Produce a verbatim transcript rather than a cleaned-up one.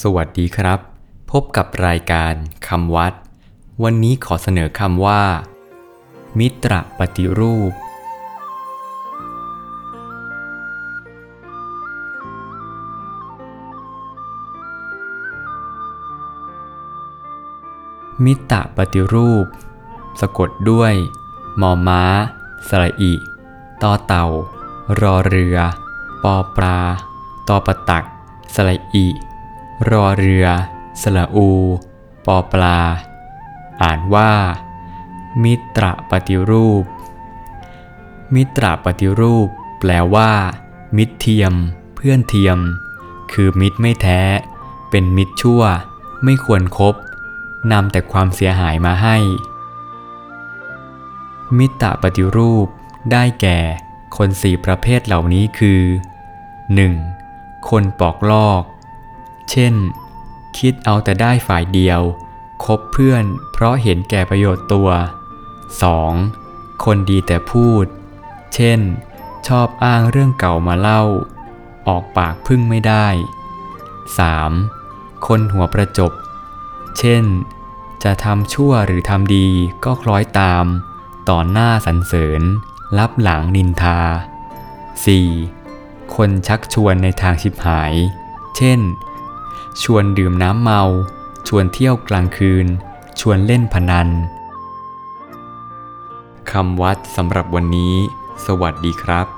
สวัสดีครับพบกับรายการคำวัดวันนี้ขอเสนอคำว่ามิตรปฏิรูปมิตรปฏิรูปสะกดด้วยมอม้าสระอิตอเต่ารอเรือปอปลาตอปะตักสระอิรอเรือสระอูปอปลาอ่านว่ามิตรปฏิรูปมิตรปฏิรูปแปลว่ามิตรเทียมเพื่อนเทียมคือมิตรไม่แท้เป็นมิตรชั่วไม่ควรคบนำแต่ความเสียหายมาให้มิตรปฏิรูปได้แก่คนสี่ประเภทเหล่านี้คือ หนึ่ง. คนปอกลอกเช่นคิดเอาแต่ได้ฝ่ายเดียวคบเพื่อนเพราะเห็นแก่ประโยชน์ตัว สอง. คนดีแต่พูดเช่นชอบอ้างเรื่องเก่ามาเล่าออกปากพึ่งไม่ได้ สาม. คนหัวประจบเช่นจะทำชั่วหรือทำดีก็คล้อยตามต่อหน้าสรรเสริญลับหลังนินทา สี่. คนชักชวนในทางชิบหายเช่นชวนดื่มน้ำเมาชวนเที่ยวกลางคืนชวนเล่นพนันคำวัดสำหรับวันนี้สวัสดีครับ